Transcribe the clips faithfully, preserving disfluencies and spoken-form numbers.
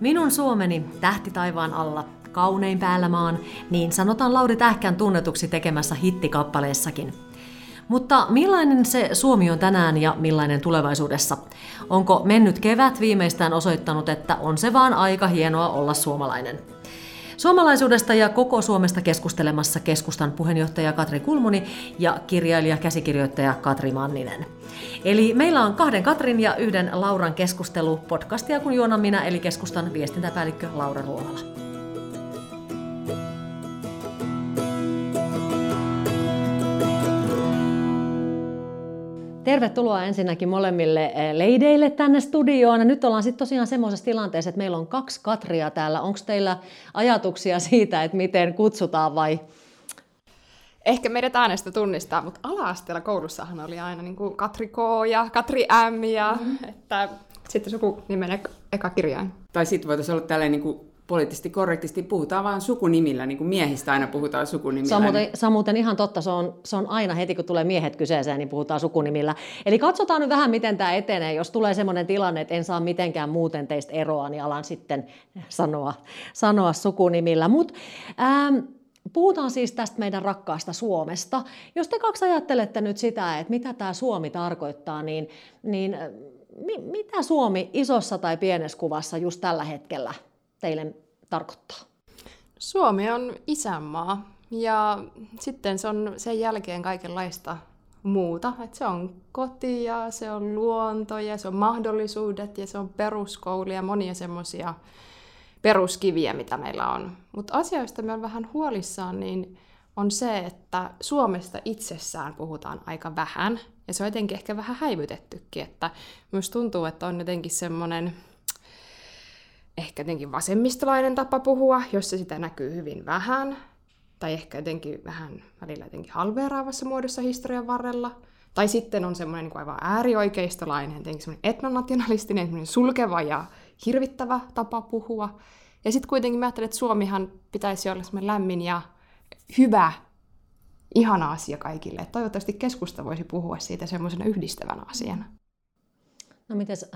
Minun Suomeni, tähti taivaan alla, kaunein päällä maan, niin sanotaan Lauri Tähkän tunnetuksi tekemässä hittikappaleessakin. Mutta millainen se Suomi on tänään ja millainen tulevaisuudessa? Onko mennyt kevät viimeistään osoittanut, että on se vaan aika hienoa olla suomalainen? Suomalaisuudesta ja koko Suomesta keskustelemassa keskustan puheenjohtaja Katri Kulmuni ja kirjailija-käsikirjoittaja Katri Manninen. Eli meillä on kahden Katrin ja yhden Lauran keskustelu podcastia, kun juonan minä, eli keskustan viestintäpäällikkö Laura Ruohola. Tervetuloa ensinnäkin molemmille leideille tänne studioon. Nyt ollaan sitten tosiaan semmoisessa tilanteessa, että meillä on kaksi Katria täällä. Onko teillä ajatuksia siitä, että miten kutsutaan vai? Ehkä meidät äänestä tunnistaa, mutta ala-asteella koulussahan oli aina niin kuin Katri K ja Katri M ja mm-hmm. että sitten joku nimen eka kirjain. Tai sitten voitaisiin olla tälleen niin kuin poliittisesti korrektisti puhutaan vaan sukunimillä, niin kuin miehistä aina puhutaan sukunimillä. Samoin, samoin ihan totta, se on, se on aina heti kun tulee miehet kyseeseen, niin puhutaan sukunimillä. Eli katsotaan nyt vähän miten tämä etenee, jos tulee semmoinen tilanne, että en saa mitenkään muuten teistä eroa, niin alan sitten sanoa, sanoa sukunimillä. Mut, ähm, puhutaan siis tästä meidän rakkaasta Suomesta. Jos te kaksi ajattelette nyt sitä, että mitä tämä Suomi tarkoittaa, niin, niin mi, mitä Suomi isossa tai pienessä kuvassa just tällä hetkellä teille tarkoittaa? Suomi on isänmaa ja sitten se on sen jälkeen kaikenlaista muuta. Et se on koti ja se on luonto ja se on mahdollisuudet ja se on peruskoulu ja monia semmoisia peruskiviä, mitä meillä on. Mutta asioista me on vähän huolissaan, niin on se, että Suomesta itsessään puhutaan aika vähän ja se on jotenkin ehkä vähän häivytettykin. Että myös tuntuu, että on jotenkin semmoinen ehkä jotenkin vasemmistolainen tapa puhua, jossa sitä näkyy hyvin vähän, tai ehkä jotenkin vähän välillä jotenkin halveeraavassa muodossa historian varrella. Tai sitten on semmoinen niin kuin aivan äärioikeistolainen, jotenkin semmoinen etnonationalistinen, semmoinen sulkeva ja hirvittävä tapa puhua. Ja sitten kuitenkin mä ajattelen, että Suomihan pitäisi olla semmoinen lämmin ja hyvä, ihana asia kaikille. Et toivottavasti keskusta voisi puhua siitä semmoisena yhdistävänä asiana. No mitäs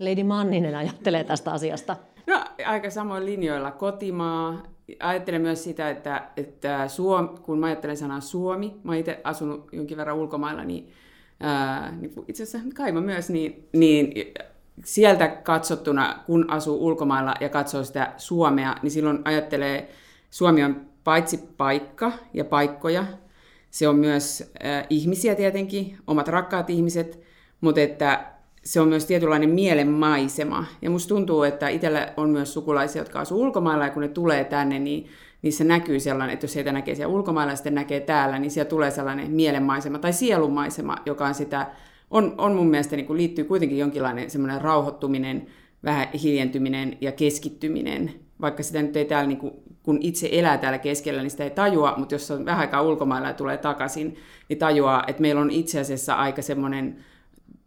Lady Manninen ajattelee tästä asiasta? No, aika samoin linjoilla kotimaa. Ajattelen myös sitä, että, että Suom, kun mä ajattelen sanaa Suomi, mä itse asunut jonkin verran ulkomailla, niin, ää, niin itse asiassa Kaima myös, niin, niin sieltä katsottuna, kun asuu ulkomailla ja katsoo sitä Suomea, niin silloin ajattelee, Suomi on paitsi paikka ja paikkoja, se on myös ää, ihmisiä tietenkin, omat rakkaat ihmiset, mutta että se on myös tietynlainen mielenmaisema. Ja musta tuntuu, että itsellä on myös sukulaisia, jotka asuu ulkomailla, ja kun ne tulee tänne, niin niissä näkyy sellainen, että jos heitä näkee siellä ulkomailla ja sitten näkee täällä, niin siellä tulee sellainen mielenmaisema tai sielunmaisema, joka on sitä, on, on mun mielestä niin kuin liittyy kuitenkin jonkinlainen semmoinen rauhoittuminen, vähän hiljentyminen ja keskittyminen. Vaikka sitä nyt ei täällä, niin kuin, kun itse elää täällä keskellä, niin sitä ei tajua, mutta jos on vähän aikaa ulkomailla ja tulee takaisin, niin tajuaa, että meillä on itse asiassa aika semmoinen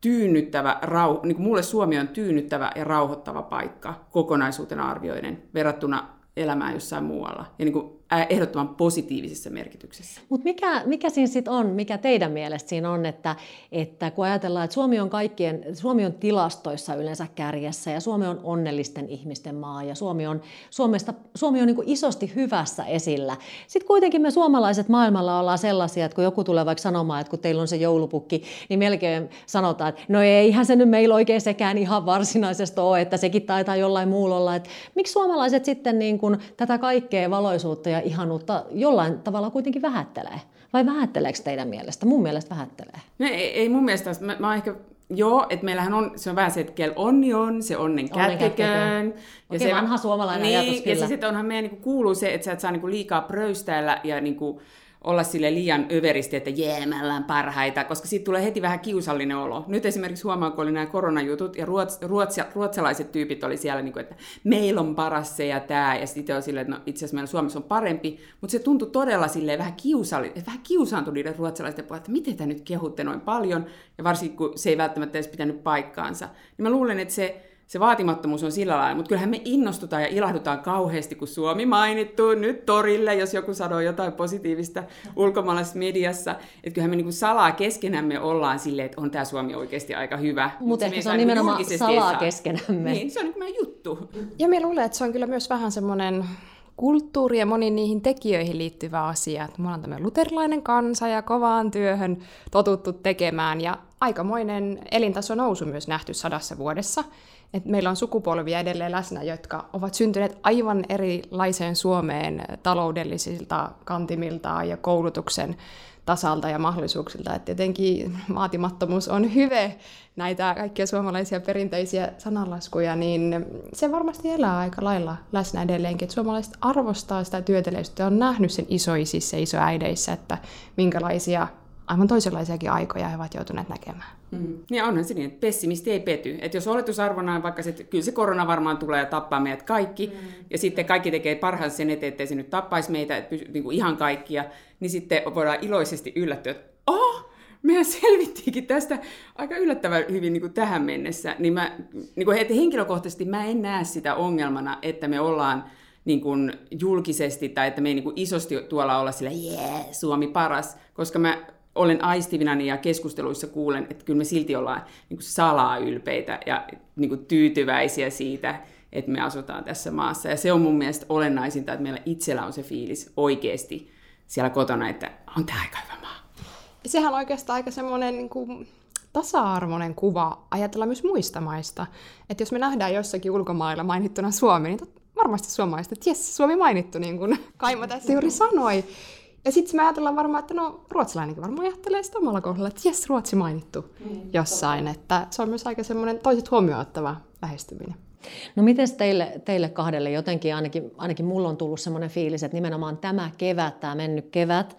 tyynnyttävä, rau, niin kuin mulle Suomi on tyynnyttävä ja rauhoittava paikka kokonaisuutena arvioiden verrattuna elämään jossain muualla ja niin kuin ehdottoman positiivisessa merkityksessä. Mutta mikä, mikä siinä sitten on, mikä teidän mielestä siinä on, että, että kun ajatellaan, että Suomi on, kaikkien, Suomi on tilastoissa yleensä kärjessä ja Suomi on onnellisten ihmisten maa ja Suomi on, Suomesta, Suomi on niin kuin isosti hyvässä esillä. Sitten kuitenkin me suomalaiset maailmalla ollaan sellaisia, että kun joku tulee vaikka sanomaan, että kun teillä on se joulupukki, niin melkein sanotaan, että no eihän se nyt meillä oikein sekään ihan varsinaisesti ole, että sekin taitaa jollain muulla olla. Että miksi suomalaiset sitten niin kuin tätä kaikkea valoisuutta ja ihanuutta jollain tavalla kuitenkin vähättelee. Vai vähätteleekö teidän mielestä? Mun mielestä vähättelee. No ei, ei mun mielestä. Mä, mä ehkä, joo, että meillähän on, se on vähän se, että kel onni on, se onnen kätkeköön. Okei, vanha suomalainen niin, ajatus kyllä. Ja sitten onhan meidän niin kuuluu se, että sä et saa niin liikaa pröystäillä ja niin kuin olla sille liian överisti, että jee, mä ollaan parhaita, koska siitä tulee heti vähän kiusallinen olo. Nyt esimerkiksi huomaan, kun oli nämä koronajutut, ja ruots, ruotsi, ruotsalaiset tyypit oli siellä, niin kuin, että meillä on paras se ja tämä, ja sitten on silleen, että no, itse asiassa meillä Suomessa on parempi, mutta se tuntui todella silleen vähän kiusallinen, vähän kiusaantui niiden ruotsalaisten puolella, että miten te nyt kehutte noin paljon, ja varsinkin kun se ei välttämättä edes pitänyt paikkaansa. Niin mä luulen, että se se vaatimattomuus on sillä lailla, mutta kyllähän me innostutaan ja ilahdutaan kauheasti, kun Suomi mainittu nyt torille, jos joku sanoo jotain positiivista ulkomaalaisessa mediassa. Että kyllähän me niinku salaa keskenämme ollaan silleen, että on tämä Suomi oikeasti aika hyvä. Mutta ehkä se on nimenomaan salaa keskenämme. Niin, se on niinku meidän juttu. Ja me luulen, että se on kyllä myös vähän semmoinen kulttuuri ja moniin niihin tekijöihin liittyvä asia. Me ollaan tämmöinen luterilainen kansa ja kovaan työhön totuttu tekemään ja aikamoinen elintaso nousu myös nähty sadassa vuodessa. Et meillä on sukupolvia edelleen läsnä, jotka ovat syntyneet aivan erilaiseen Suomeen taloudellisilta kantimiltaan ja koulutuksen tasalta ja mahdollisuuksilta. Et jotenkin vaatimattomuus on hyve näitä kaikkia suomalaisia perinteisiä sananlaskuja, niin se varmasti elää aika lailla läsnä edelleenkin. Et suomalaiset arvostaa sitä työteleisyyttä ja on nähnyt sen isoisissä ja isoäideissä, että minkälaisia aivan toisenlaisiakin aikoja he ovat joutuneet näkemään. Mm. Ja onhan se niin, että pessimisti ei pety. Että jos oletusarvona on vaikka se, että kyllä se korona varmaan tulee ja tappaa meidät kaikki, mm. ja sitten kaikki tekee parhaansa sen eteen, ettei se nyt tappaisi meitä, että pysy, niin kuin ihan kaikkia, niin sitten voidaan iloisesti yllättyä, että oh, mehän selvittiinkin tästä aika yllättävän hyvin niin kuin tähän mennessä. Niin mä, niin kuin, että henkilökohtaisesti mä en näe sitä ongelmana, että me ollaan niin kuin julkisesti, tai että me ei niin kuin isosti tuolla olla sillä, yeah, Suomi paras, koska mä olen aistivinani ja keskusteluissa kuulen, että kyllä me silti ollaan niin kuin salaa ylpeitä ja niin kuin tyytyväisiä siitä, että me asutaan tässä maassa. Ja se on mun mielestä olennaisinta, että meillä itsellä on se fiilis oikeasti siellä kotona, että on tämä aika hyvä maa. Sehän on oikeastaan aika semmoinen niin kuin tasa-arvoinen kuva ajatella myös muista maista. Että jos me nähdään jossakin ulkomailla mainittuna Suomi, niin varmasti suomalaiset, että jes, Suomi mainittu, niin kuin Kaima tässä juuri sanoi. Ja sitten me ajatellaan varmaan, että no ruotsalainenkin varmaan ajattelee sitä omalla kohdalla, että jes, Ruotsi mainittu mm, jossain. Että se on myös aika semmoinen toiset huomioon ottava lähestyminen. No miten teille, teille kahdelle jotenkin, ainakin, ainakin mulla on tullut semmoinen fiilis, että nimenomaan tämä kevät, tämä mennyt kevät,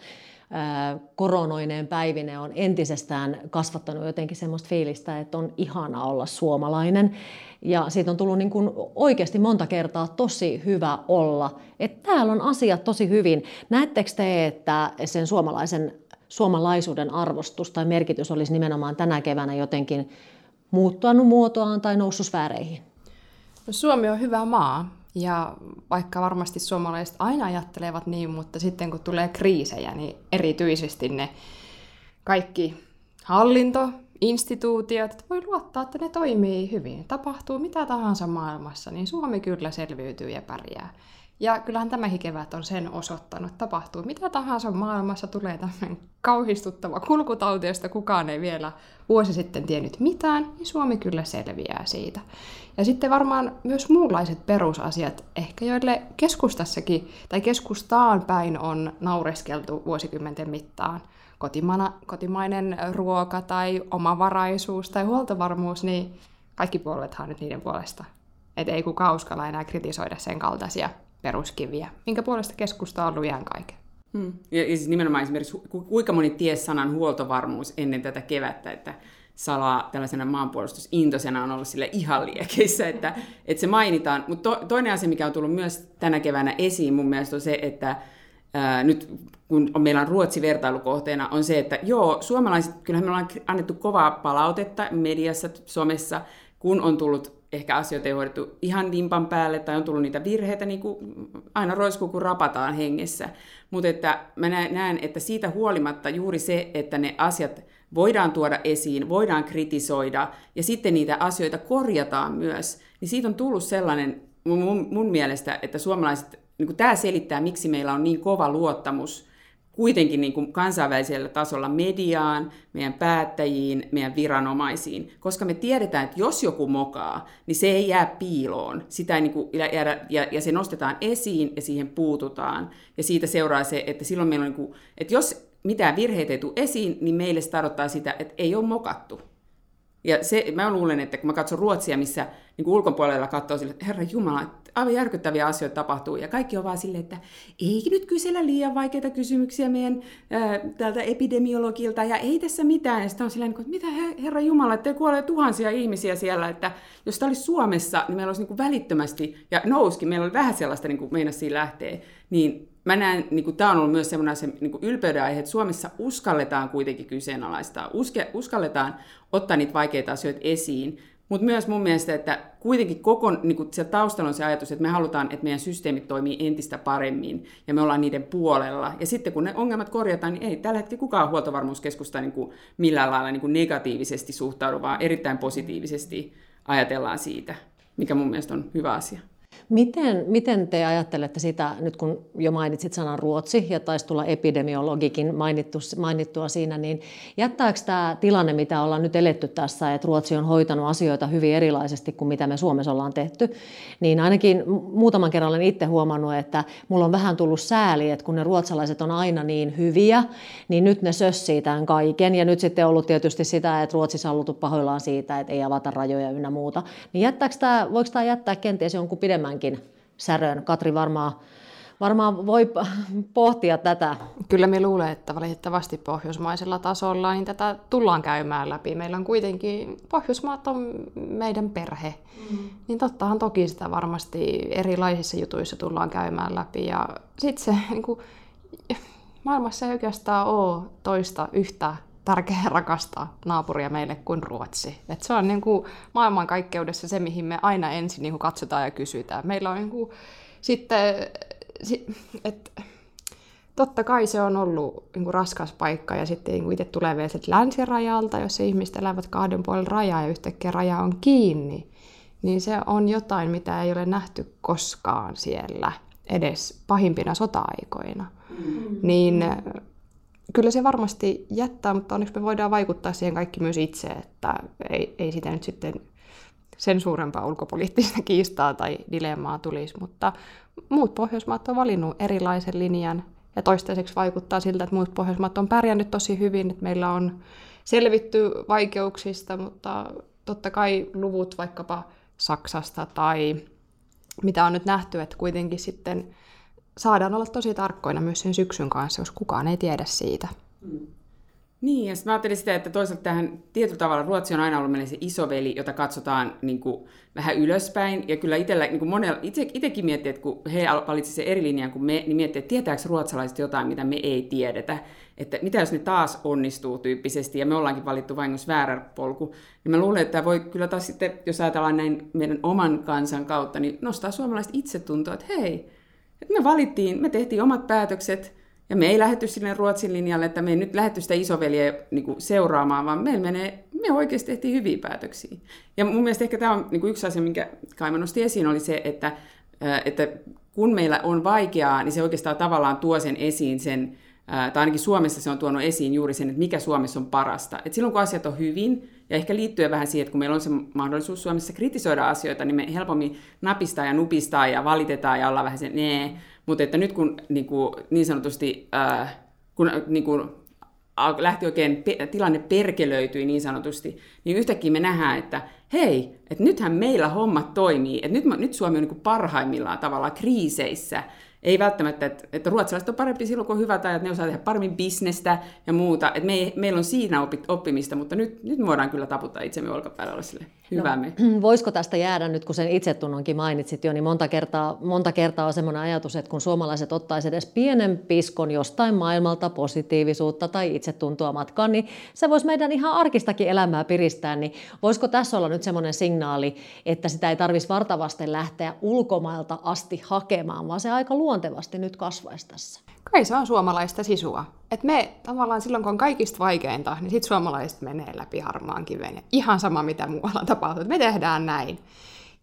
koronoineen päivineen on entisestään kasvattanut jotenkin semmoista fiilistä, että on ihana olla suomalainen. Ja siitä on tullut niin kuin oikeasti monta kertaa tosi hyvä olla. Että täällä on asiat tosi hyvin. Näettekö te, että sen suomalaisen, suomalaisuuden arvostus tai merkitys olisi nimenomaan tänä keväänä jotenkin muuttanut muotoaan tai noussut sfääreihin? No, Suomi on hyvä maa. Ja vaikka varmasti suomalaiset aina ajattelevat niin, mutta sitten kun tulee kriisejä, niin erityisesti ne kaikki hallintoinstituutiot, että voi luottaa, että ne toimii hyvin. Tapahtuu mitä tahansa maailmassa, niin Suomi kyllä selviytyy ja pärjää. Ja kyllähän tämäkin kevät on sen osoittanut. Tapahtuu mitä tahansa maailmassa, tulee tämmöinen kauhistuttava kulkutauti, josta kukaan ei vielä vuosi sitten tiennyt mitään, niin Suomi kyllä selviää siitä. Ja sitten varmaan myös muunlaiset perusasiat, ehkä joille keskustassakin tai keskustaan päin on naureskeltu vuosikymmenten mittaan. Kotimana, kotimainen ruoka tai omavaraisuus tai huoltovarmuus, niin kaikki puolueethan nyt niiden puolesta. Että ei kukaan uskalla enää kritisoida sen kaltaisia peruskiviä, minkä puolesta keskusta on ollut iän kaiken. Hmm. Ja siis nimenomaan esimerkiksi kuinka moni ties sanan huoltovarmuus ennen tätä kevättä, että salaa tällaisena maanpuolustusintosena on ollut sillä ihan liekeissä, että, että se mainitaan. Mutta to, toinen asia, mikä on tullut myös tänä keväänä esiin mun mielestä on se, että ää, nyt kun meillä on Ruotsi vertailukohteena, on se, että joo, suomalaiset, kyllähän me ollaan annettu kovaa palautetta mediassa, somessa, kun on tullut ehkä asioita ei hoidettu ihan vimpan päälle, tai on tullut niitä virheitä, niin kuin aina roiskuu, kun rapataan hengessä. Mutta että mä näen, että siitä huolimatta juuri se, että ne asiat voidaan tuoda esiin, voidaan kritisoida, ja sitten niitä asioita korjataan myös, niin siitä on tullut sellainen, mun, mun mielestä, että suomalaiset, niin kuin tämä selittää, miksi meillä on niin kova luottamus kuitenkin niin kuin kansainvälisellä tasolla mediaan, meidän päättäjiin, meidän viranomaisiin, koska me tiedetään, että jos joku mokaa, niin se ei jää piiloon. Sitä ei niin kuin jäädä, ja, ja se nostetaan esiin ja siihen puututaan. Ja siitä seuraa se, että silloin meillä on, niin kuin, että jos mitään virheitä ei tule esiin, niin meille se tarkoittaa sitä, että ei ole mokattu. Ja se, mä luulen, että kun mä katson Ruotsia, missä niin kuin ulkopuolella katsoo sille, että herra Jumala, että aivan järkyttäviä asioita tapahtuu. Ja kaikki on vaan silleen, että ei nyt kysellä liian vaikeita kysymyksiä meidän ää, tältä epidemiologilta, ja ei tässä mitään. Ja sitten on silleen, että mitä herra Jumala, että kuolee tuhansia ihmisiä siellä, että jos tämä olisi Suomessa, niin meillä olisi niin kuin välittömästi, ja nouskin, meillä oli vähän sellaista, niin kuin meinasiin lähtee, niin mä näen, niin kuin, tämä on ollut myös sellainen se, niin kuin ylpeyden aihe, että Suomessa uskalletaan kuitenkin kyseenalaistaa, Uske, uskalletaan ottaa niitä vaikeita asioita esiin, Mutta myös mun mielestä, että kuitenkin koko, niin kun siellä taustalla on se ajatus, että me halutaan, että meidän systeemit toimii entistä paremmin ja me ollaan niiden puolella. Ja sitten kun ne ongelmat korjataan, niin ei tällä hetkellä kukaan huoltovarmuuskeskusta niin kuin millään lailla niin kuin negatiivisesti suhtaudu, vaan erittäin positiivisesti ajatellaan siitä, mikä mun mielestä on hyvä asia. Miten, miten te ajattelette sitä, nyt kun jo mainitsit sanan Ruotsi ja taisi tulla epidemiologikin mainittu, mainittua siinä, niin jättääkö tämä tilanne, mitä ollaan nyt eletty tässä, että Ruotsi on hoitanut asioita hyvin erilaisesti kuin mitä me Suomessa ollaan tehty, niin ainakin muutaman kerran olen itse huomannut, että mulla on vähän tullut sääli, että kun ne ruotsalaiset on aina niin hyviä, niin nyt ne sössii tämän kaiken ja nyt sitten on ollut tietysti sitä, että Ruotsissa on oltu pahoillaan siitä, että ei avata rajoja ynnä muuta, niin jättääkö tämä, voiko tämä jättää kenties jonkun pidemmän särön. Katri varmaan, varmaan voi pohtia tätä. Kyllä me luulen, että valitettavasti pohjoismaisella tasolla niin tätä tullaan käymään läpi. Meillä on kuitenkin, Pohjoismaat on meidän perhe, mm. niin tottahan toki sitä varmasti erilaisissa jutuissa tullaan käymään läpi. Ja sitten se niin kuin, maailmassa ei oikeastaan ole toista yhtä tärkeää rakastaa naapuria meille kuin Ruotsi. Et se on niin kuin maailmankaikkeudessa se, mihin me aina ensin niin kuin katsotaan ja kysytään. Meillä on niin kuin, sitten, et, totta kai se on ollut niin kuin raskas paikka ja sitten niin kuin itse tulee vielä länsirajalta, jos ihmiset elävät kahden puolen rajaa ja yhtäkkiä raja on kiinni, niin se on jotain, mitä ei ole nähty koskaan siellä, edes pahimpina sota-aikoina. Mm-hmm. Niin, kyllä se varmasti jättää, mutta onneksi me voidaan vaikuttaa siihen kaikki myös itse, että ei, ei sitä nyt sitten sen suurempaa ulkopoliittista kiistaa tai dilemmaa tulisi, mutta muut Pohjoismaat on valinnut erilaisen linjan ja toistaiseksi vaikuttaa siltä, että muut Pohjoismaat on pärjännyt tosi hyvin, että meillä on selvitty vaikeuksista, mutta totta kai luvut vaikkapa Saksasta tai mitä on nyt nähty, että kuitenkin sitten saadaan olla tosi tarkkoina myös sen syksyn kanssa, jos kukaan ei tiedä siitä. Mm. Niin, ja sitten mä ajattelin sitä, että toisaalta tähän tietyllä tavalla Ruotsi on aina ollut meille se isoveli, jota katsotaan niin kuin vähän ylöspäin. Ja kyllä itsellä, niin kuin monella, itse, itsekin miettii, että kun he valitsivat sen eri linjan kuin me, niin miettii, että tietääkö ruotsalaiset jotain, mitä me ei tiedetä. Että mitä jos ne taas onnistuu tyyppisesti, ja me ollaankin valittu vahingossa väärä polku. Niin mä luulen, että tämä voi kyllä taas sitten, jos ajatellaan näin meidän oman kansan kautta, niin nostaa suomalaiset itsetuntoa, että hei, me valittiin, me tehtiin omat päätökset ja me ei lähdetty sinne Ruotsin linjalle, että me ei nyt lähdetty sitä isoveliä niin kuin seuraamaan, vaan meillä menee, me oikeasti tehtiin hyviä päätöksiä. Ja mun mielestä ehkä tämä on niin kuin yksi asia, minkä Kaima nosti esiin, oli se, että, että kun meillä on vaikeaa, niin se oikeastaan tavallaan tuo sen esiin sen, tai ainakin Suomessa se on tuonut esiin juuri sen, että mikä Suomessa on parasta. Et silloin kun asiat on hyvin, ja ehkä liittyen vähän siihen, että kun meillä on se mahdollisuus Suomessa kritisoida asioita, niin me helpommin napistaa ja nupistaa ja valitetaan ja ollaan vähän se nee. Mutta että nyt kun niin, kuin, niin sanotusti äh, kun, niin kuin, lähti oikein pe- tilanne perkelöityi niin sanotusti, niin yhtäkkiä me nähdään, että hei, että nythän meillä hommat toimii, että nyt, nyt Suomi on niin kuin parhaimmillaan tavallaan kriiseissä. Ei välttämättä, että, että ruotsalaiset on parempi silloin, kun on hyvä tai että ne osaa tehdä paremmin bisnestä ja muuta. Että me ei, meillä on siinä opit, oppimista, mutta nyt, nyt me voidaan kyllä taputtaa itsemme olkapäällä sille hyvämme. No, voisiko tästä jäädä nyt, kun sen itsetunnonkin mainitsit jo, niin monta kertaa, monta kertaa on semmoinen ajatus, että kun suomalaiset ottaisivat edes pienen piskon jostain maailmalta positiivisuutta tai itsetuntoa matkaan, niin se voisi meidän ihan arkistakin elämää piristää. Niin voisiko tässä olla nyt semmoinen signaali, että sitä ei tarvitsisi vartavasti lähteä ulkomailta asti hakemaan, vaan se aika luonnollista. Luontevasti nyt kasvaisi tässä. Kai se on suomalaista sisua. Et me tavallaan silloin, kun on kaikista vaikeinta, niin sitten suomalaiset menee läpi harmaan kiven. Ihan sama, mitä muualla tapahtuu. Me tehdään näin.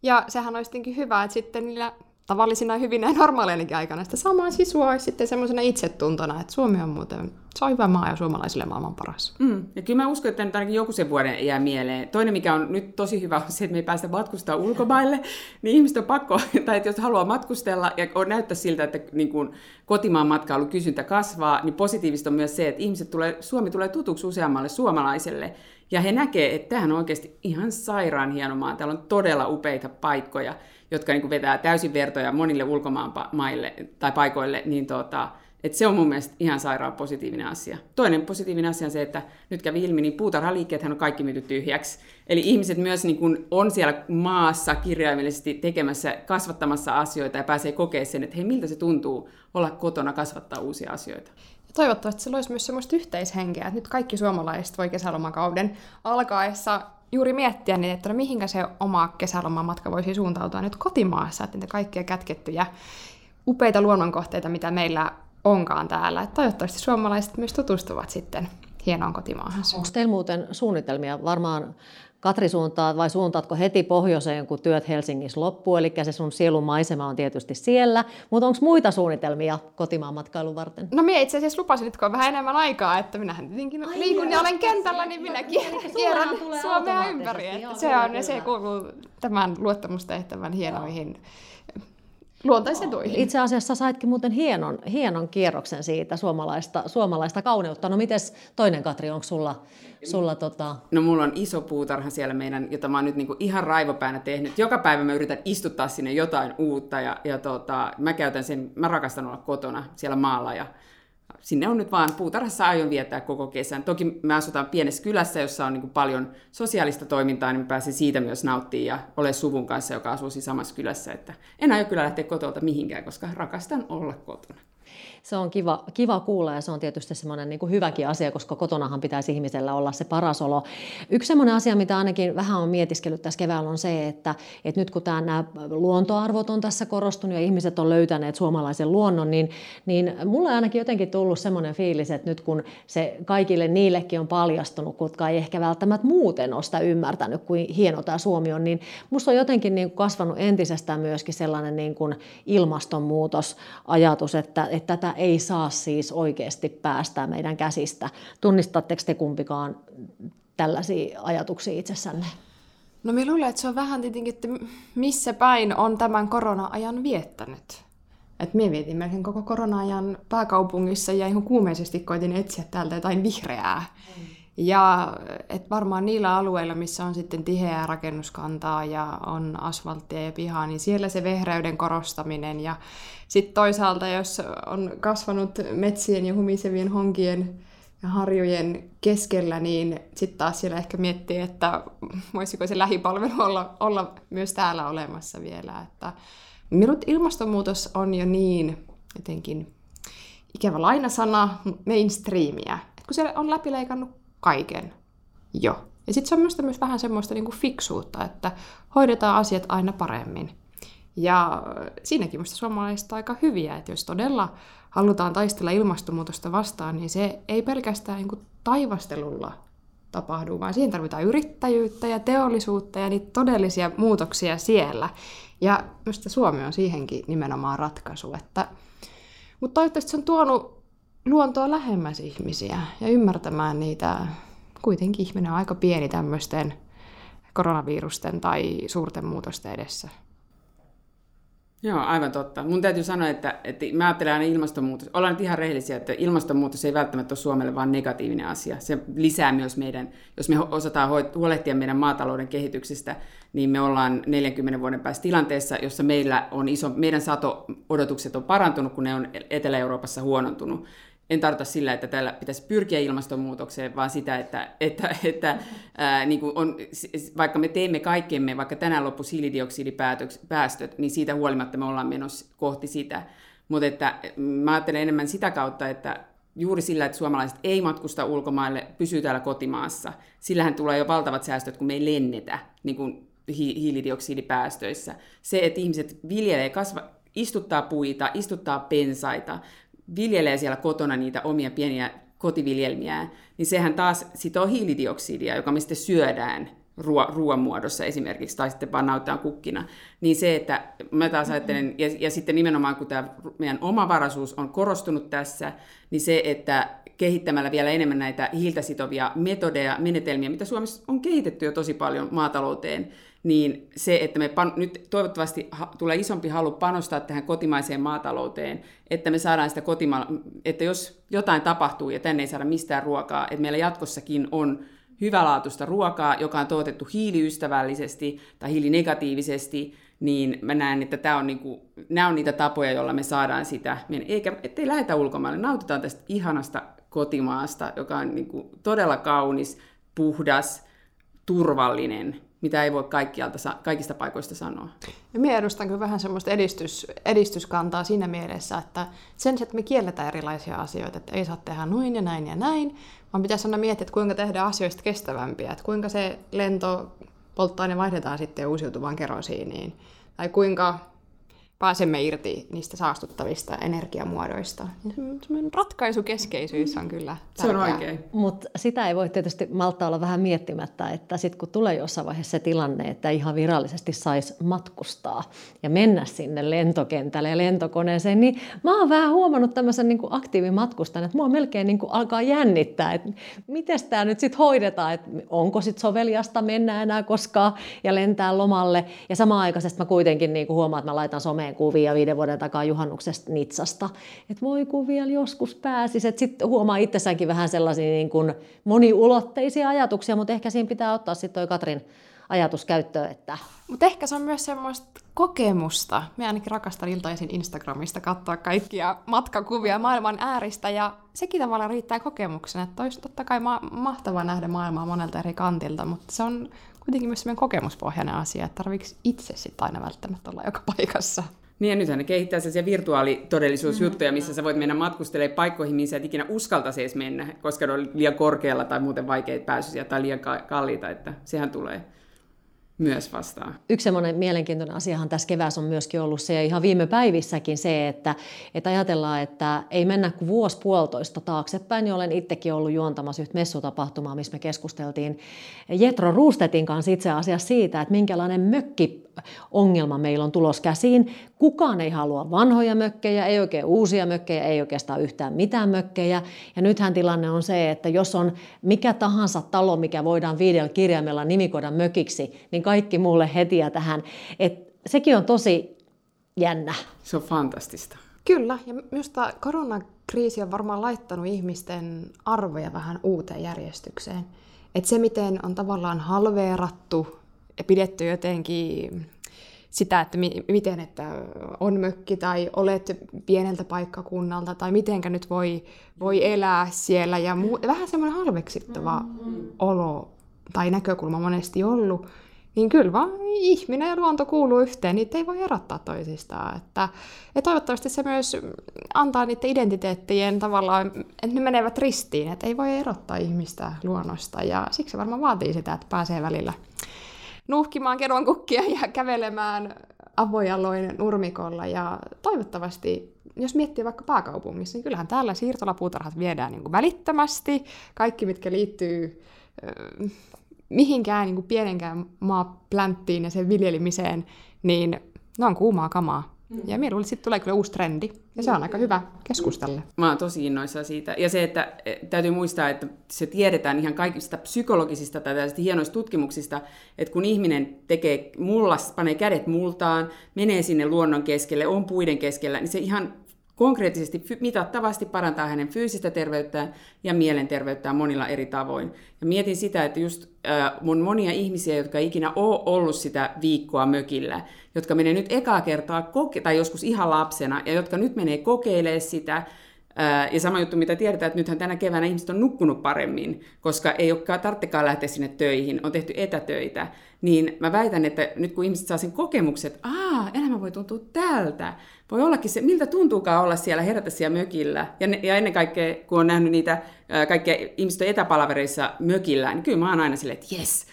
Ja sehän olisi tietenkin hyvä, että sitten niillä tavallisina hyvinä ja normaaleinakin aikana sitä samaa sisua olisi sitten semmoisena itsetuntona, että Suomi on muuten, se on hyvä maa ja suomalaisille maailman paras. Mm. Ja kyllä mä uskon, että nyt ainakin joku sen vuoden jää mieleen. Toinen, mikä on nyt tosi hyvä, on se, että me ei päästä matkustaa ulkomaille, niin ihmiset on pakko, tai että jos haluaa matkustella ja näyttää siltä, että niin kun kotimaan matkailu kysyntä kasvaa, niin positiivista on myös se, että ihmiset tulee, Suomi tulee tutuksi useammalle suomalaiselle, ja he näkee, että tämähän on oikeasti ihan sairaan hieno maa. Täällä on todella upeita paikkoja, jotka niin kuin vetää täysin vertoja monille ulkomaan maille tai paikoille. Niin tuota, että se on mun mielestä ihan sairaan positiivinen asia. Toinen positiivinen asia on se, että nyt kävi ilmi, niin puutarhaliikkeethän on kaikki myyty tyhjäksi. Eli ihmiset myös niin kuin on siellä maassa kirjaimellisesti tekemässä, kasvattamassa asioita ja pääsee kokea sen, että hei, miltä se tuntuu olla kotona kasvattaa uusia asioita. Toivottavasti se loisi myös semmoista yhteishenkeä, että nyt kaikki suomalaiset voi kesälomakauden alkaessa juuri miettiä, niin että no mihinkä se oma kesälomamatka voisi suuntautua nyt kotimaassa, että niitä kaikkia kätkettyjä upeita luonnonkohteita, mitä meillä onkaan täällä. Että toivottavasti suomalaiset myös tutustuvat sitten hienoon kotimaahansa. Onko teillä muuten suunnitelmia? Varmaan Katri suuntaa, vai suuntaatko heti pohjoiseen, kun työt Helsingissä loppuu? Eli se sun sielumaisema on tietysti siellä, mutta onko muita suunnitelmia kotimaan matkailun varten? No minä itse asiassa lupasin, että kun on vähän enemmän aikaa, että minähän tietenkin Ai liikun ja niin, olen kentällä, niin minäkin kierrän Suomea ympäri. Että joo, se, on, se kuuluu tämän luottamustehtävän hienoihin luontaisetuihin. Itse asiassa saitkin muuten hienon, hienon kierroksen siitä suomalaista, suomalaista kauneutta. No mites toinen, Katri, onko sulla, sulla tota... No mulla on iso puutarha siellä meidän, jota mä oon nyt niinku ihan raivopäänä tehnyt. Joka päivä mä yritän istuttaa sinne jotain uutta ja, ja tota, mä käytän sen, mä rakastan olla kotona siellä maalla ja sinne on nyt vaan puutarhassa aion viettää koko kesän. Toki mä asutaan pienessä kylässä, jossa on niinku paljon sosiaalista toimintaa, niin mä pääsen siitä myös nauttimaan ja olen suvun kanssa, joka asuu siinä samassa kylässä. Että en aio kyllä lähteä kotolta mihinkään, koska rakastan olla kotona. Se on kiva, kiva kuulla ja se on tietysti semmoinen niin kuin hyväkin asia, koska kotonahan pitäisi ihmisellä olla se paras olo. Yksi semmoinen asia, mitä ainakin vähän on mietiskellyt tässä keväällä on se, että, että nyt kun tämä, nämä luontoarvot on tässä korostunut ja ihmiset on löytäneet suomalaisen luonnon, niin, niin mulle on ainakin jotenkin tullut semmoinen fiilis, että nyt kun se kaikille niillekin on paljastunut, jotka ei ehkä välttämättä muuten ole sitä ymmärtänyt, kuin hieno tämä Suomi on, niin musta on jotenkin niin kuin kasvanut entisestään myöskin sellainen niin kuin ilmastonmuutosajatus, että, että tätä ei saa siis oikeasti päästää meidän käsistä. Tunnistatteko te kumpikaan tällaisia ajatuksia itsessänne? No minä luulen, että se on vähän tietenkin, että missä päin on tämän korona-ajan viettänyt. Että minä vietin melkein koko korona-ajan pääkaupungissa ja ihan kuumeisesti koitin etsiä täältä jotain vihreää. Mm. Ja et varmaan niillä alueilla, missä on sitten tiheää rakennuskantaa ja on asfalttia ja pihaa, niin siellä se vehreyden korostaminen. Ja sitten toisaalta, jos on kasvanut metsien ja humisevien honkien ja harjojen keskellä, niin sitten taas siellä ehkä miettii, että voisiko se lähipalvelu olla, olla myös täällä olemassa vielä. Että minut ilmastonmuutos on jo niin jotenkin ikävä lainasana mainstreamia, et kun se on läpileikannut kaiken. Joo. Ja sitten se on myös, myös vähän semmoista niinku fiksuutta, että hoidetaan asiat aina paremmin. Ja siinäkin minusta suomalaiset on aika hyviä, että jos todella halutaan taistella ilmastonmuutosta vastaan, niin se ei pelkästään niinku taivastelulla tapahdu, vaan siihen tarvitaan yrittäjyyttä ja teollisuutta ja niitä todellisia muutoksia siellä. Ja minusta Suomi on siihenkin nimenomaan ratkaisu. Että... Mutta toivottavasti se on tuonut luontoa lähemmäs ihmisiä ja ymmärtämään niitä. Kuitenkin ihminen on aika pieni tämmöisten koronavirusten tai suurten muutosten edessä. Joo, aivan totta. Mun täytyy sanoa, että, että mä ajattelen aina ilmastonmuutos. Ollaan nyt ihan rehellisiä, että ilmastonmuutos ei välttämättä ole Suomelle vaan negatiivinen asia. Se lisää myös meidän, jos me osataan huolehtia meidän maatalouden kehityksestä, niin me ollaan neljänkymmenen vuoden päästä tilanteessa, jossa meillä on iso, meidän sato-odotukset on parantunut, kun ne on Etelä-Euroopassa huonontunut. En tarkoita sillä, että täällä pitäisi pyrkiä ilmastonmuutokseen, vaan sitä, että, että, että ää, niin kuin on, vaikka me teemme kaikkemme, vaikka tänään loppuisi hiilidioksidipäästöt, niin siitä huolimatta me ollaan menossa kohti sitä. Mutta että mä ajattelen enemmän sitä kautta, että juuri sillä, että suomalaiset ei matkusta ulkomaille, pysyy täällä kotimaassa. Sillähän tulee jo valtavat säästöt, kun me ei lennetä niin kuin hi- hiilidioksidipäästöissä. Se, että ihmiset viljelee, kasva, istuttaa puita, istuttaa pensaita, viljelee siellä kotona niitä omia pieniä kotiviljelmiään, niin sehän taas sitoo hiilidioksidia, joka me sitten syödään ruo- ruoan muodossa esimerkiksi, tai sitten vaan nauttaa kukkina. Niin se, että mä taas ajattelen, ja, ja sitten nimenomaan kun tämä meidän omavaraisuus on korostunut tässä, niin se, että kehittämällä vielä enemmän näitä hiiltä sitovia metodeja, menetelmiä, mitä Suomessa on kehitetty jo tosi paljon maatalouteen, niin se, että me pan- nyt toivottavasti ha- tulee isompi halu panostaa tähän kotimaiseen maatalouteen, että me saadaan sitä kotima- että jos jotain tapahtuu ja tänne ei saada mistään ruokaa, että meillä jatkossakin on hyvälaatuista ruokaa, joka on tuotettu hiiliystävällisesti tai hiilinegatiivisesti, niin mä näen, että tää on niinku, nämä on niitä tapoja, joilla me saadaan sitä, eikä, ettei lähetä ulkomaille, nautitaan tästä ihanasta kotimaasta, joka on niinku todella kaunis, puhdas, turvallinen, mitä ei voi kaikkialta, kaikista paikoista sanoa. Ja minä edustan kyllä vähän semmoista edistys, edistyskantaa siinä mielessä, että sen sijaan, että me kielletään erilaisia asioita, että ei saa tehdä noin ja näin ja näin, vaan pitäisi aina miettiä, että kuinka tehdä asioista kestävämpiä, että kuinka se lentopolttoaine vaihdetaan sitten uusiutuvaan kerosiiniin, tai kuinka pääsemme irti niistä saastuttavista energiamuodoista. Semmoinen ratkaisukeskeisyys on kyllä tärkeää. Se on oikein. Mutta sitä ei voi tietysti malttaa olla vähän miettimättä, että sitten kun tulee jossain vaiheessa se tilanne, että ihan virallisesti saisi matkustaa ja mennä sinne lentokentälle ja lentokoneeseen, niin mä oon vähän huomannut tämmöisen niin kuin aktiivimatkustajan, että mua melkein niin kuin alkaa jännittää, että miten tämä nyt sitten hoidetaan, että onko sitten soveliasta mennä enää koskaan ja lentää lomalle. Ja samaan aikaisesti mä kuitenkin niin kuin huomaan, että mä laitan someen kuvia viiden vuoden takaa juhannuksesta Nitsasta. Et voi kun vielä joskus pääsis. Sitten huomaa itsessäänkin vähän sellaisia niin kuin moniulotteisia ajatuksia, mutta ehkä siinä pitää ottaa sitten toi Katrin ajatus käyttöön. Että... Mutta ehkä se on myös semmoista kokemusta. Minä ainakin rakastan iltaisin Instagramista katsoa kaikkia matkakuvia maailman ääristä, ja sekin tavallaan riittää kokemuksen. Että olisi totta kai ma- mahtavaa nähdä maailmaa monelta eri kantilta, mutta se on kuitenkin myös semmoinen kokemuspohjainen asia, että tarvitsis itse sitten aina välttämättä olla joka paikassa. Niin, ja nythän ne kehittää sellaisia virtuaalitodellisuusjuttuja, missä sä voit mennä matkustelemaan paikkoihin, missä et ikinä uskaltaisi edes mennä, koska ne on liian korkealla tai muuten vaikeita pääsyisiä tai liian kalliita, että sehän tulee myös vastaan. Yksi semmoinen mielenkiintoinen asiahan tässä keväässä on myöskin ollut se, ja ihan viime päivissäkin se, että, että ajatellaan, että ei mennä kuin vuosi puolitoista taaksepäin, niin olen itsekin ollut juontamassa yhtä messutapahtumaa, missä me keskusteltiin Jetro Roosterin kanssa itse asiassa siitä, että minkälainen mökki ongelma meillä on tulos käsiin. Kukaan ei halua vanhoja mökkejä, ei oikein uusia mökkejä, ei oikeastaan yhtään mitään mökkejä. Ja nythän tilanne on se, että jos on mikä tahansa talo, mikä voidaan viidellä kirjaimella nimikoida mökiksi, niin kaikki mulle heti ja tähän. Et sekin on tosi jännä. Se on fantastista. Kyllä, ja minusta koronakriisi on varmaan laittanut ihmisten arvoja vähän uuteen järjestykseen. Et se, miten on tavallaan halveerattu ja pidetty jotenkin sitä, että mi- miten että on mökki tai olet pieneltä paikkakunnalta tai mitenkä nyt voi, voi elää siellä. Ja muu- vähän semmoinen halveksittava mm-hmm. olo tai näkökulma monesti ollut. Niin kyllä vaan ihminen ja luonto kuuluu yhteen, niitä ei voi erottaa toisistaan. Että, ja toivottavasti se myös antaa niiden identiteettien tavallaan, että ne menevät ristiin, että ei voi erottaa ihmistä luonnosta. Ja siksi se varmaan vaatii sitä, että pääsee välillä nuuhkimaan kervankukkia ja kävelemään avojaloin nurmikolla. Ja toivottavasti, jos miettii vaikka pääkaupungissa, niin kyllähän täällä siirtolapuutarhat viedään niin kuin välittömästi. Kaikki, mitkä liittyy äh, mihinkään niin kuin pienenkään maaplänttiin ja sen viljelimiseen, niin ne on kuumaa kamaa. Mm. Ja minä luulen, että sitten tulee kyllä uusi trendi. Ja se on aika hyvä keskustella. Mä oon tosi innoissaan siitä. Ja se, että täytyy muistaa, että se tiedetään ihan kaikista psykologisista tai tällaisista hienoista tutkimuksista, että kun ihminen tekee mullas, panee kädet multaan, menee sinne luonnon keskelle, on puiden keskellä, niin se ihan konkreettisesti mitattavasti parantaa hänen fyysistä terveyttään ja mielenterveyttään monilla eri tavoin. Ja mietin sitä, että just äh, mun monia ihmisiä, jotka ei ikinä ole ollut sitä viikkoa mökillä, jotka menee nyt ekaa kertaa, koke- tai joskus ihan lapsena, ja jotka nyt menee kokeilemaan sitä. Ja sama juttu, mitä tiedetään, että nythän tänä keväänä ihmiset on nukkunut paremmin, koska ei olekaan tarvitsekaan lähteä sinne töihin, on tehty etätöitä. Niin mä väitän, että nyt kun ihmiset saa sen kokemuksen, että aah, elämä voi tuntua tältä, voi ollakin se, miltä tuntuukaan olla siellä, herätä siellä mökillä. Ja, ne, ja ennen kaikkea, kun on nähnyt niitä kaikkia ihmisten etäpalavereissa mökillä, niin kyllä mä oon aina silleen, että jes,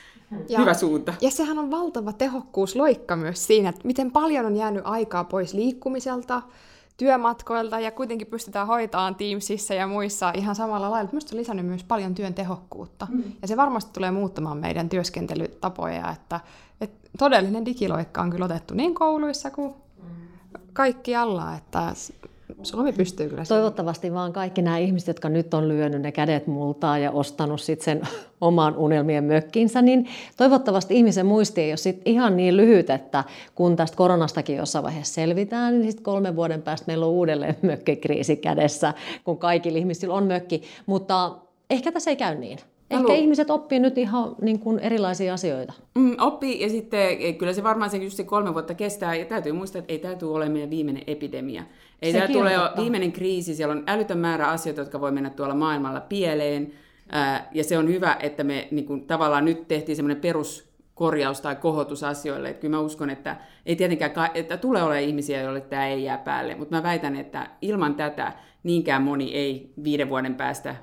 ja, hyvä suunta. Ja sehän on valtava tehokkuusloikka myös siinä, että miten paljon on jäänyt aikaa pois liikkumiselta, työmatkoilta, ja kuitenkin pystytään hoitamaan Teamsissa ja muissa ihan samalla lailla. Minusta se on lisännyt myös paljon työn tehokkuutta. Mm. Ja se varmasti tulee muuttamaan meidän työskentelytapoja. Että, että todellinen digiloikka on kyllä otettu niin kouluissa kuin kaikkialla. Että Suomi pystyy kyllä. Toivottavasti vaan kaikki nämä ihmiset, jotka nyt on lyönyt ne kädet multaan ja ostanut sit sen oman unelmien mökkinsä, niin toivottavasti ihmisen muisti ei ole sit ihan niin lyhyt, että kun tästä koronastakin jossain vaiheessa selvitään, niin sitten kolmen vuoden päästä meillä on uudelleen mökkikriisi kädessä, kun kaikilla ihmisillä on mökki. Mutta ehkä tässä ei käy niin. Ehkä Halu. ihmiset oppii nyt ihan niin kuin erilaisia asioita. Mm, oppii, ja sitten kyllä se varmaan se, just se kolme vuotta kestää, ja täytyy muistaa, että ei tämä tule olemaan meidän viimeinen epidemia. Ei tämä tule viimeinen kriisi, siellä on älytön määrä asioita, jotka voi mennä tuolla maailmalla pieleen. Ää, ja se on hyvä, että me niin kun, tavallaan nyt tehtiin semmoinen peruskorjaus tai kohotus asioille. Että kyllä mä uskon, että ei tietenkään, että tulee olemaan ihmisiä, joille tämä ei jää päälle. Mutta mä väitän, että ilman tätä niinkään moni ei viiden vuoden päästä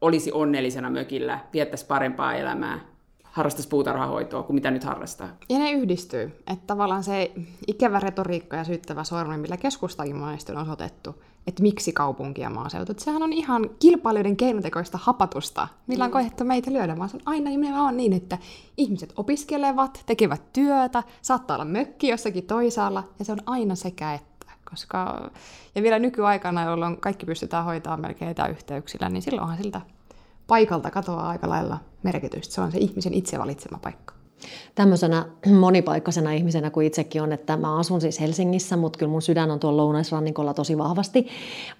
olisi onnellisena mökillä, viettäisi parempaa elämää, harrastaisi puutarhahoitoa kuin mitä nyt harrastaa. Ja ne yhdistyy. Että tavallaan se ikävä retoriikka ja syyttävä sormi, millä keskustakin monesti on osoitettu, että miksi kaupunki ja maaseutu. Että sehän on ihan kilpailijoiden keinotekoista hapatusta, millä on mm. koehdettu meitä lyödä, vaan se on aina nimenomaan niin, että ihmiset opiskelevat, tekevät työtä, saattaa olla mökki jossakin toisaalla, ja se on aina sekä että. Koska, ja vielä nykyaikana, jolloin kaikki pystytään hoitamaan melkein etäyhteyksillä, niin silloinhan siltä paikalta katoaa aika lailla merkitystä. Se on se ihmisen itse valitsema paikka. Tämmöisenä monipaikkaisena ihmisenä kuin itsekin on, että mä asun siis Helsingissä, mutta kyllä mun sydän on tuolla lounaisrannikolla tosi vahvasti.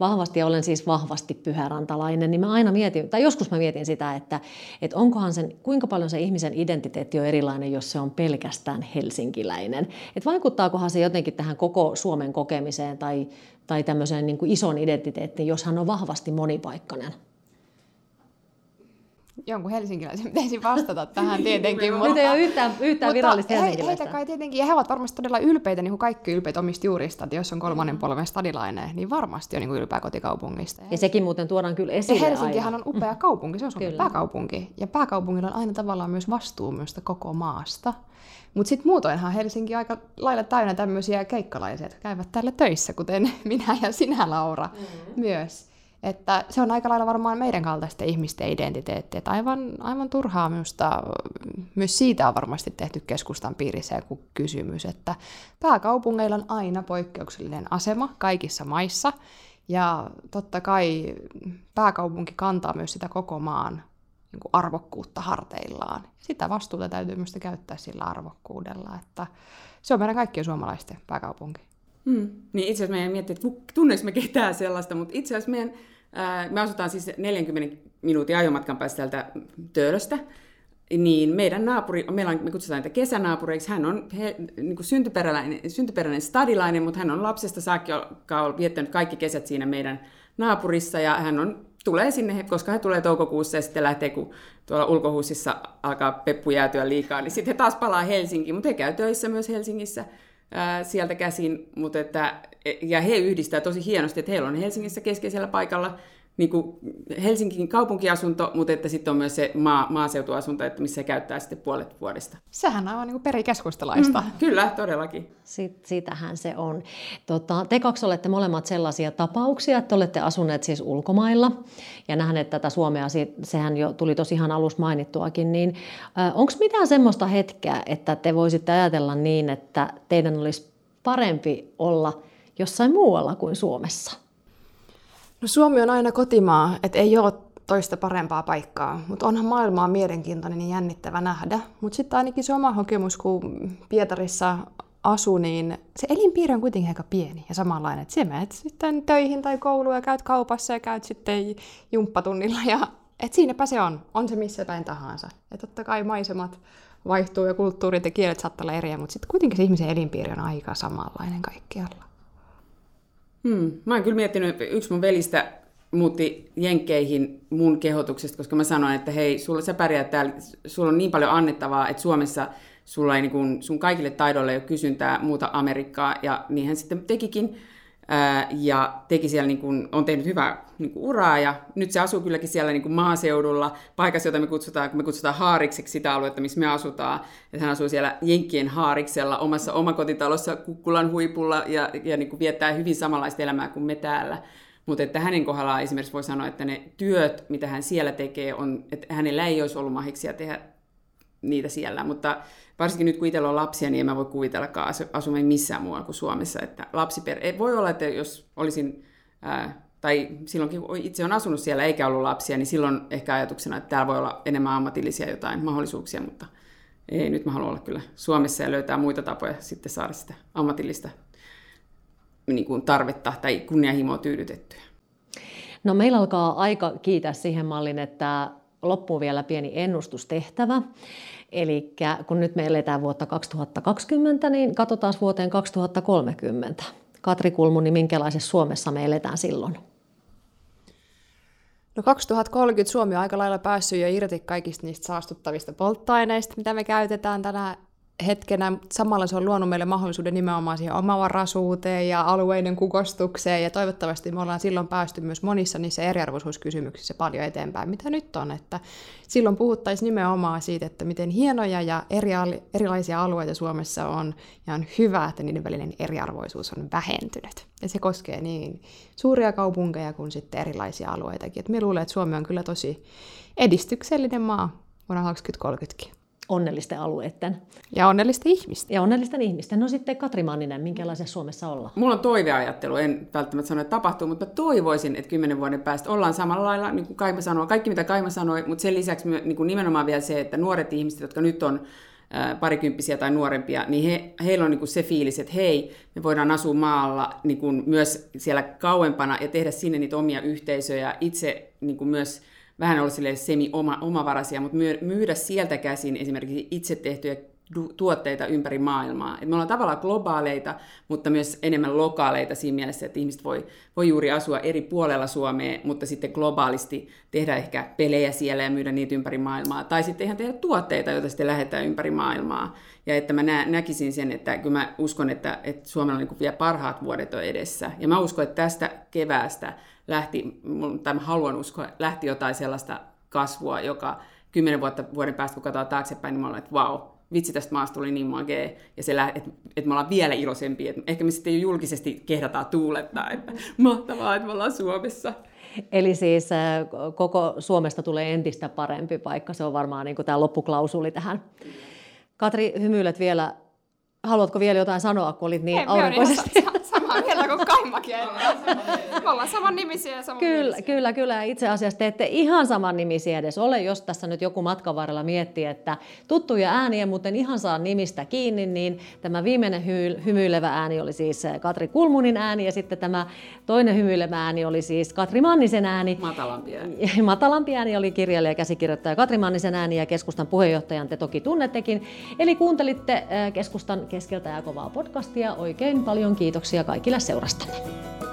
Vahvasti ja olen siis vahvasti pyhärantalainen, niin mä aina mietin, tai joskus mä mietin sitä, että, että onkohan sen, kuinka paljon se ihmisen identiteetti on erilainen, jos se on pelkästään helsinkiläinen. Että vaikuttaakohan se jotenkin tähän koko Suomen kokemiseen tai, tai tämmöiseen niin kuin ison identiteettiin, jos hän on vahvasti monipaikkainen? Jonkun helsinkiläisen pitäisi vastata tähän tietenkin. Mutta ei ole yhtään, yhtään virallista helsinkiläistä. Heitä kai tietenkin, ja he ovat varmasti todella ylpeitä, niin kuin kaikki ylpeitä omista juurista, että jos on kolmannen polven stadilainen, niin varmasti on niin kuin ylpeä kotikaupungista. Ja, ja sekin muuten tuodaan kyllä esille. Ja Helsinkihän aina on upea kaupunki, se on Suomen pääkaupunki. Ja pääkaupungilla on aina tavallaan myös vastuu myös koko maasta. Mutta sitten muutoinhan Helsinki aika lailla täynnä tämmöisiä keikkalaisia, jotka käyvät täällä töissä, kuten minä ja sinä, Laura, mm-hmm. myös. Että se on aika lailla varmaan meidän kaltaisten ihmisten identiteetti. Että aivan, aivan turhaa minusta, myös siitä on varmasti tehty keskustan piirissä joku kysymys, että pääkaupungeilla on aina poikkeuksellinen asema kaikissa maissa. Ja totta kai pääkaupunki kantaa myös sitä koko maan niin kuin arvokkuutta harteillaan. Sitä vastuuta täytyy myös käyttää sillä arvokkuudella, että se on meidän kaikkien suomalaisten pääkaupunki. Hmm. Niin itse asiassa meidän miettii, että tunneeko me ketään sellaista, mutta itse asiassa meidän, ää, me asutaan siis neljänkymmenen minuutin ajomatkan päästä täältä Töölöstä, niin meidän naapuri, meillä on, me kutsutaan niitä kesänaapureiksi, hän on he, niin kuin syntyperäinen, syntyperäinen stadilainen, mutta hän on lapsesta saakka, joka on viettänyt kaikki kesät siinä meidän naapurissa, ja hän on, tulee sinne, koska he tulee toukokuussa, ja sitten lähtee, kun tuolla ulkohuussissa alkaa peppu jäätyä liikaa, niin sitten he taas palaa Helsinkiin, mutta he käy töissä myös Helsingissä, sieltä käsin, mutta että, ja he yhdistää tosi hienosti, että heillä on Helsingissä keskeisellä paikalla niin kuin Helsingin kaupunkiasunto, mutta että sitten on myös se maa, maaseutuasunto, että missä he käyttää sitten puolet vuodesta. Sehän on aivan niin kuin perikeskustalaista. Mm, kyllä, todellakin. Sit, sitähän se on. Tota, te kaksi olette molemmat sellaisia tapauksia, että olette asuneet siis ulkomailla ja nähneet tätä Suomea, sehän jo tuli tosi ihan alussa mainittuakin, niin onko mitään semmoista hetkeä, että te voisitte ajatella niin, että teidän olisi parempi olla jossain muualla kuin Suomessa? No Suomi on aina kotimaa, et ei ole toista parempaa paikkaa, mutta onhan maailmaa mielenkiintoinen ja jännittävä nähdä. Mutta sitten ainakin se oma kokemus, kun Pietarissa asuu, niin se elinpiiri on kuitenkin aika pieni ja samanlainen. Että sinä menet sitten töihin tai kouluun ja käyt kaupassa ja käyt sitten jumppatunnilla. Ja et siinäpä se on, on se missä päin tahansa. Ja totta kai maisemat vaihtuu ja kulttuurit ja kielet saattaa olla eriä, mutta sitten kuitenkin se ihmisen elinpiiri on aika samanlainen kaikkialla. Hmm. Mä oon kyllä miettinyt, että yksi mun velistä muutti Jenkkeihin mun kehotuksesta, koska mä sanoin, että hei, sulla, sä pärjäät täällä, sulla on niin paljon annettavaa, että Suomessa sulla ei niin kuin, sun kaikille taidoille ei ole kysyntää muuta Amerikkaa, ja niin hän sitten tekikin, ää, ja teki siellä, niin kuin, on tehnyt hyvää niin kuin uraa, ja nyt se asuu kylläkin siellä niin kuin maaseudulla, paikassa, jota me kutsutaan, kun me kutsutaan haarikseksi sitä aluetta, missä me asutaan, että hän asuu siellä Jenkkien haariksella, omassa omakotitalossa Kukkulan huipulla, ja, ja niin kuin viettää hyvin samanlaista elämää kuin me täällä. Mutta että hänen kohdallaan esimerkiksi voi sanoa, että ne työt, mitä hän siellä tekee, on, että hänellä ei olisi ollut mahiksia tehdä niitä siellä. Mutta varsinkin nyt, kun itsellä on lapsia, niin en mä voi kuvitellakaan asumaan missään muualla kuin Suomessa. Että lapsiperhe, voi olla, että jos olisin, ää, tai silloinkin itse on asunut siellä eikä ollut lapsia, niin silloin ehkä ajatuksena, että täällä voi olla enemmän ammatillisia jotain mahdollisuuksia, mutta ei, nyt mä haluan olla kyllä Suomessa ja löytää muita tapoja sitten saada sitä ammatillista niin kuin tarvetta tai kunnianhimoa tyydytettyä. No meillä alkaa aika kiitää siihen mallin, että loppuu vielä pieni ennustustehtävä. Eli kun nyt me eletään vuotta kaksituhattakaksikymmentä, niin katsotaan vuoteen kaksituhattakolmekymmentä. Katri Kulmuni, minkälaisessa Suomessa me eletään silloin? No kaksituhattakolmekymmentä Suomi on aika lailla päässyt jo irti kaikista niistä saastuttavista polttoaineista, mitä me käytetään tänä hetkenä, mutta samalla se on luonut meille mahdollisuuden nimenomaan siihen omavaraisuuteen ja alueiden kukostukseen, ja toivottavasti me ollaan silloin päästy myös monissa niissä eriarvoisuuskysymyksissä paljon eteenpäin, mitä nyt on, että silloin puhuttaisiin nimenomaan siitä, että miten hienoja ja eri, erilaisia alueita Suomessa on, ja on hyvä, että niiden välinen eriarvoisuus on vähentynyt. Ja se koskee niin suuria kaupunkeja kuin sitten erilaisia alueitakin. Et me luulen, että Suomi on kyllä tosi edistyksellinen maa vuonna kaksituhattakolmekymmentäkin. Onnellisten alueiden. Ja onnellisten ihmisten. Ja onnellisten ihmisten. No sitten Katri Manninen, minkälaisia Suomessa ollaan? Mulla on toiveajattelu, en välttämättä sano, että tapahtuu, mutta toivoisin, että kymmenen vuoden päästä ollaan samalla lailla, niin kuin Kaima sanoi, kaikki mitä Kaima sanoi, mutta sen lisäksi niin kuin nimenomaan vielä se, että nuoret ihmiset, jotka nyt on parikymppisiä tai nuorempia, niin he, heillä on niin kuin se fiilis, että hei, me voidaan asua maalla niin kuin myös siellä kauempana ja tehdä sinne niitä omia yhteisöjä, itse niin kuin myös vähän olla silleen semi-omavaraisia, mutta myydä sieltä käsin esimerkiksi itse tehtyjä tuotteita ympäri maailmaa. Et me ollaan tavallaan globaaleita, mutta myös enemmän lokaaleita siinä mielessä, että ihmiset voi, voi juuri asua eri puolella Suomea, mutta sitten globaalisti tehdä ehkä pelejä siellä ja myydä niitä ympäri maailmaa. Tai sitten ihan tehdä tuotteita, joita sitten lähdetään ympäri maailmaa. Ja että mä nä- näkisin sen, että kyllä mä uskon, että, että Suomella on niin vielä parhaat vuodet on edessä. Ja mä uskon, että tästä keväästä lähti, tai mä haluan uskoa, lähti jotain sellaista kasvua, joka kymmenen vuotta vuoden päästä, kun katsotaan taaksepäin, niin mä olen, että vau, wow, vitsi, tästä maasta tuli niin makea, ja se lä- että et me ollaan vielä iloisempia, että ehkä me sitten julkisesti kehdataan tuulettaa, että mahtavaa, että me ollaan Suomessa. Eli siis koko Suomesta tulee entistä parempi paikka, se on varmaan niin kuin tämä loppuklausuli tähän. Katri, hymyilet vielä. Haluatko vielä jotain sanoa, kun olit niin Ei, aurinkoisesti? Samaa mieltä kuin Kaimakin. Me ollaan saman nimisiä ja saman kyllä, nimisiä. Kyllä, kyllä. Itse asiassa te ette ihan saman nimisiä edes ole, jos tässä nyt joku matkan varrella miettii, että tuttuja ääniä, mutta en ihan saa nimistä kiinni, niin tämä viimeinen hy- hymyilevä ääni oli siis Katri Kulmunin ääni, ja sitten tämä toinen hymyilevä ääni oli siis Katri Mannisen ääni. Matalampi ääni. Matalampi ääni oli kirjailija ja käsikirjoittaja Katri Mannisen ääni, ja keskustan puheenjohtajan te toki tunnettekin. Eli kuuntelitte keskustan Keskeltä ja kovaa podcastia. Oikein paljon kiitoksia kaikille seurastanne.